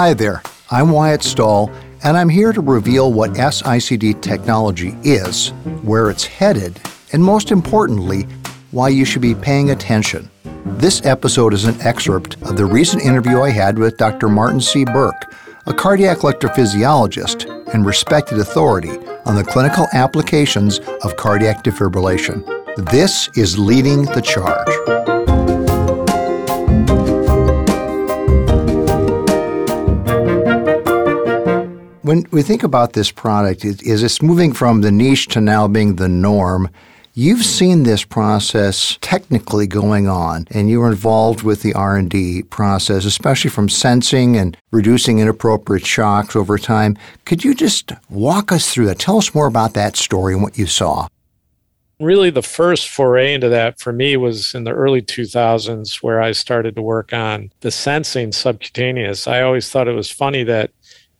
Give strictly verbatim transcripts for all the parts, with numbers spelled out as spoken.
Hi there, I'm Wyatt Stahl, and I'm here to reveal what S I C D technology is, where it's headed, and most importantly, why you should be paying attention. This episode is an excerpt of the recent interview I had with Doctor Martin C. Burke, a cardiac electrophysiologist and respected authority on the clinical applications of cardiac defibrillation. This is Leading the Charge. When we think about this product, it, is it's moving from the niche to now being the norm. You've seen this process technically going on, and you were involved with the R and D process, especially from sensing and reducing inappropriate shocks over time. Could you just walk us through that? Tell us more about that story and what you saw. Really, the first foray into that for me was in the early two thousands, where I started to work on the sensing subcutaneous. I always thought it was funny that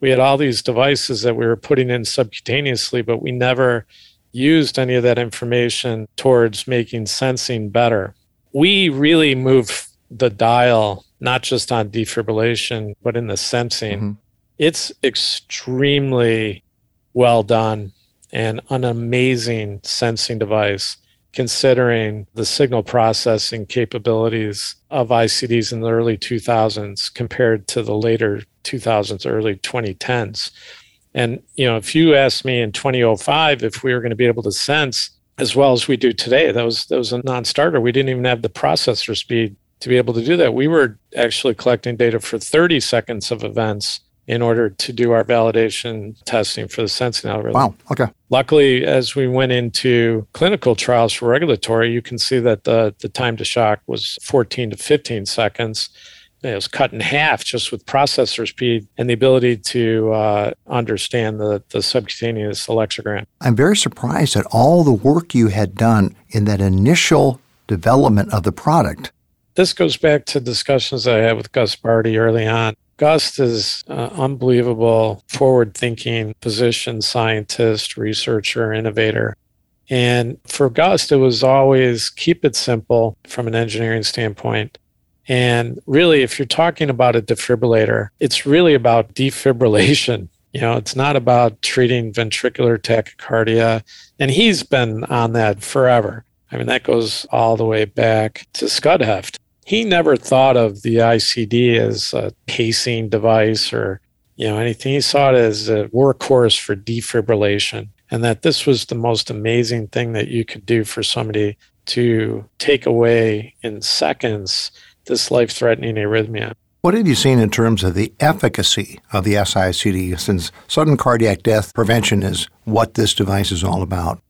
we had all these devices that we were putting in subcutaneously, but we never used any of that information towards making sensing better. We really moved the dial, not just on defibrillation, but in the sensing. Mm-hmm. It's extremely well done and an amazing sensing device, considering the signal processing capabilities of I C Ds in the early two thousands compared to the later two thousands, early twenty tens. And, you know, if you asked me in twenty oh five if we were going to be able to sense as well as we do today, that was, that was a non-starter. We didn't even have the processor speed to be able to do that. We were actually collecting data for thirty seconds of events in order to do our validation testing for the sensing algorithm. Wow, okay. Luckily, as we went into clinical trials for regulatory, you can see that the, the time to shock was fourteen to fifteen seconds. It was cut in half just with processor speed and the ability to uh, understand the, the subcutaneous electrogram. I'm very surprised at all the work you had done in that initial development of the product. This goes back to discussions I had with Gus Bardy early on. Gus is an unbelievable forward-thinking physician, scientist, researcher, innovator. And for Gus, it was always keep it simple from an engineering standpoint. And really, if you're talking about a defibrillator, it's really about defibrillation. You know, it's not about treating ventricular tachycardia. And he's been on that forever. I mean, that goes all the way back to Scudheft. He never thought of the I C D as a pacing device or, you know, anything. He saw it as a workhorse for defibrillation, and that this was the most amazing thing that you could do for somebody to take away in seconds this life-threatening arrhythmia. What have you seen in terms of the efficacy of the S I C D, since sudden cardiac death prevention is what this device is all about?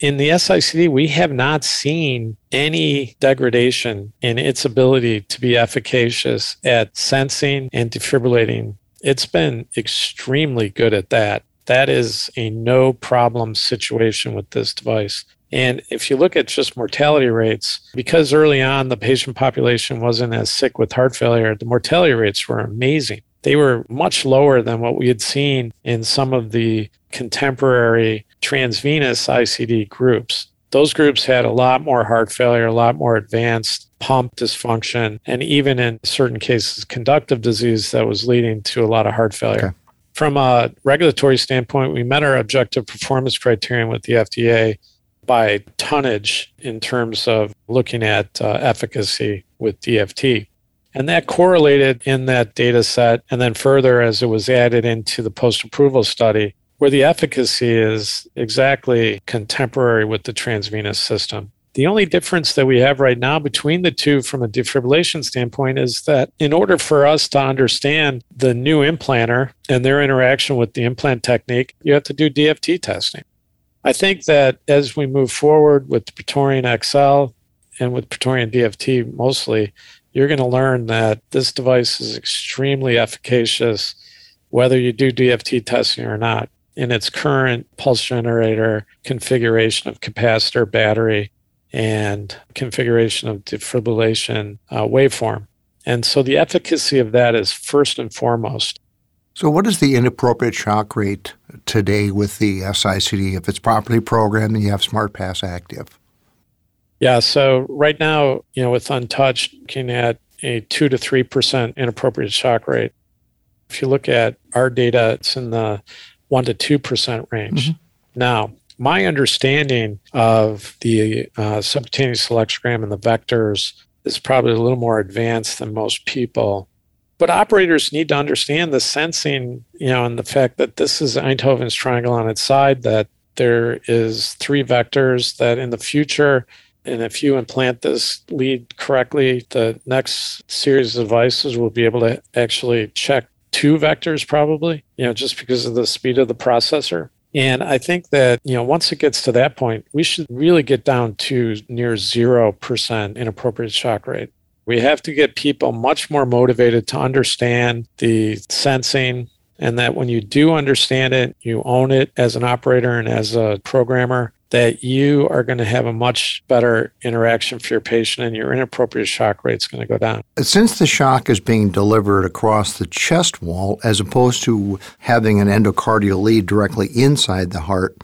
In the S I C D, we have not seen any degradation in its ability to be efficacious at sensing and defibrillating. It's been extremely good at that. That is a no-problem situation with this device. And if you look at just mortality rates, because early on the patient population wasn't as sick with heart failure, the mortality rates were amazing. They were much lower than what we had seen in some of the contemporary transvenous I C D groups. Those groups had a lot more heart failure, a lot more advanced pump dysfunction, and even in certain cases, conductive disease that was leading to a lot of heart failure. Okay. From a regulatory standpoint, we met our objective performance criterion with the F D A by tonnage in terms of looking at uh, efficacy with D F T. And that correlated in that data set, and then further as it was added into the post-approval study, where the efficacy is exactly contemporary with the transvenous system. The only difference that we have right now between the two from a defibrillation standpoint is that in order for us to understand the new implanter and their interaction with the implant technique, you have to do D F T testing. I think that as we move forward with the Praetorian X L and with Praetorian D F T mostly, you're going to learn that this device is extremely efficacious whether you do D F T testing or not in its current pulse generator configuration of capacitor, battery, and configuration of defibrillation uh, waveform. And so the efficacy of that is first and foremost. So what is the inappropriate shock rate today with the S I C D if it's properly programmed and you have SmartPass active? Yeah, so right now, you know, with Untouched, looking at a two to three percent inappropriate shock rate. If you look at our data, it's in the one percent to two percent range. Mm-hmm. Now, my understanding of the uh, subcutaneous electrogram and the vectors is probably a little more advanced than most people. But operators need to understand the sensing, you know, and the fact that this is Eindhoven's triangle on its side, that there is three vectors that in the future, and if you implant this lead correctly, the next series of devices will be able to actually check two vectors probably, you know, just because of the speed of the processor. And I think that, you know, once it gets to that point, we should really get down to near zero percent inappropriate shock rate. We have to get people much more motivated to understand the sensing, and that when you do understand it, you own it as an operator and as a programmer, that you are going to have a much better interaction for your patient and your inappropriate shock rate is going to go down. Since the shock is being delivered across the chest wall as opposed to having an endocardial lead directly inside the heart,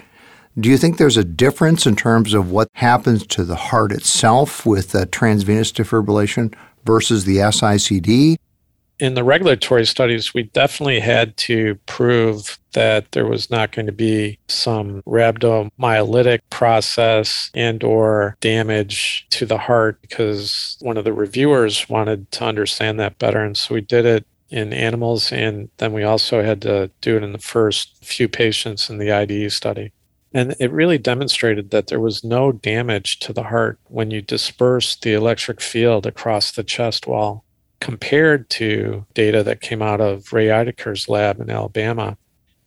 do you think there's a difference in terms of what happens to the heart itself with uh, transvenous defibrillation versus the S I C D? In the regulatory studies, we definitely had to prove that there was not going to be some rhabdomyolytic process and or damage to the heart, because one of the reviewers wanted to understand that better. And so we did it in animals, and then we also had to do it in the first few patients in the I D E study. And it really demonstrated that there was no damage to the heart when you dispersed the electric field across the chest wall, compared to data that came out of Ray Idaker's lab in Alabama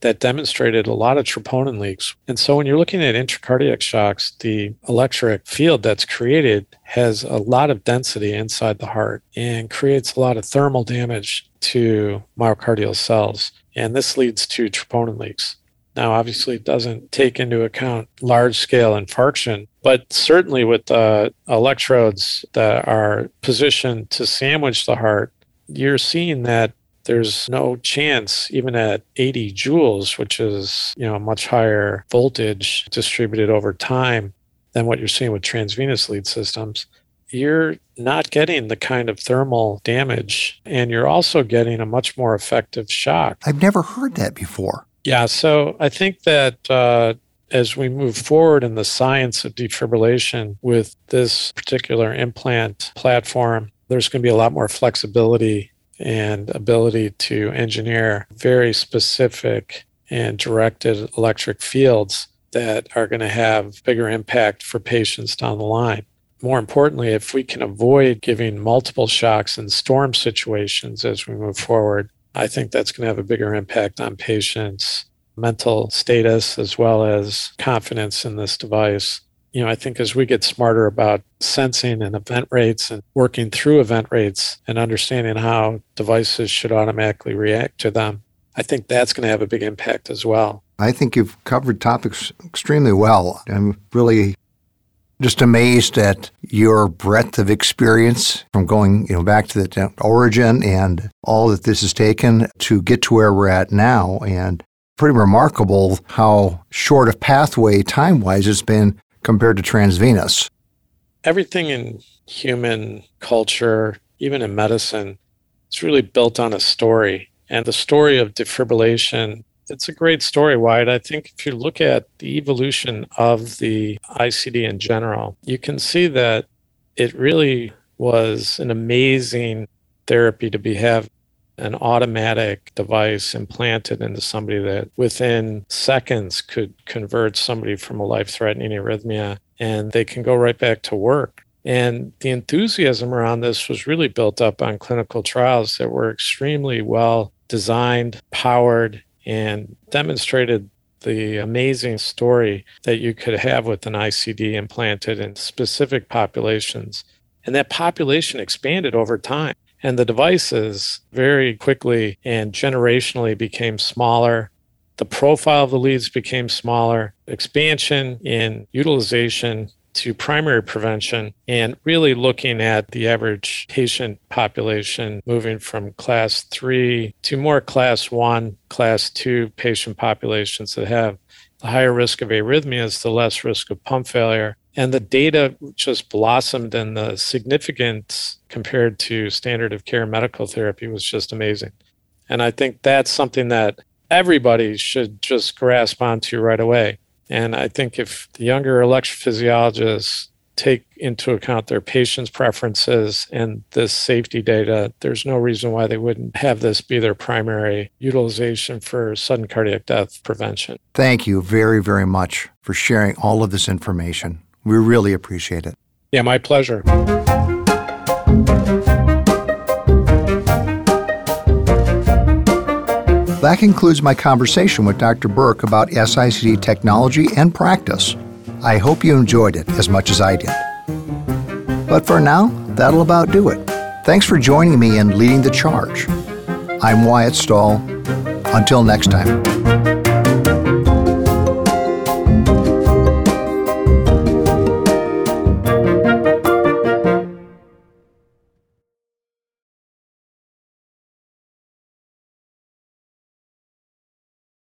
that demonstrated a lot of troponin leaks. And so when you're looking at intracardiac shocks, the electric field that's created has a lot of density inside the heart and creates a lot of thermal damage to myocardial cells. And this leads to troponin leaks. Now, obviously, it doesn't take into account large-scale infarction, but certainly with the electrodes that are positioned to sandwich the heart, you're seeing that there's no chance, even at eighty joules, which is, you know, much higher voltage distributed over time than what you're seeing with transvenous lead systems, you're not getting the kind of thermal damage, and you're also getting a much more effective shock. I've never heard that before. Yeah, so I think that uh, as we move forward in the science of defibrillation with this particular implant platform, there's going to be a lot more flexibility and ability to engineer very specific and directed electric fields that are going to have bigger impact for patients down the line. More importantly, if we can avoid giving multiple shocks in storm situations as we move forward, I think that's going to have a bigger impact on patients' mental status as well as confidence in this device. You know, I think as we get smarter about sensing and event rates and working through event rates and understanding how devices should automatically react to them, I think that's going to have a big impact as well. I think you've covered topics extremely well. I'm really just amazed at your breadth of experience from going, you know, back to the origin and all that this has taken to get to where we're at now. And pretty remarkable how short of pathway time-wise it's been compared to transvenous. Everything in human culture, even in medicine, it's really built on a story. And the story of defibrillation, it's a great story, Wyatt. I think if you look at the evolution of the I C D in general, you can see that it really was an amazing therapy to be have an automatic device implanted into somebody that within seconds could convert somebody from a life-threatening arrhythmia, and they can go right back to work. And the enthusiasm around this was really built up on clinical trials that were extremely well designed, powered, and demonstrated the amazing story that you could have with an I C D implanted in specific populations. And that population expanded over time. And the devices very quickly and generationally became smaller. The profile of the leads became smaller. Expansion in utilization to primary prevention, and really looking at the average patient population moving from class three to more class one, class two patient populations that have the higher risk of arrhythmias, the less risk of pump failure. And the data just blossomed, and the significance compared to standard of care medical therapy was just amazing. And I think that's something that everybody should just grasp onto right away. And I think if the younger electrophysiologists take into account their patients' preferences and this safety data, there's no reason why they wouldn't have this be their primary utilization for sudden cardiac death prevention. Thank you very, very much for sharing all of this information. We really appreciate it. Yeah, my pleasure. That concludes my conversation with Doctor Burke about S I C D technology and practice. I hope you enjoyed it as much as I did. But for now, that'll about do it. Thanks for joining me in Leading the Charge. I'm Wyatt Stahl. Until next time.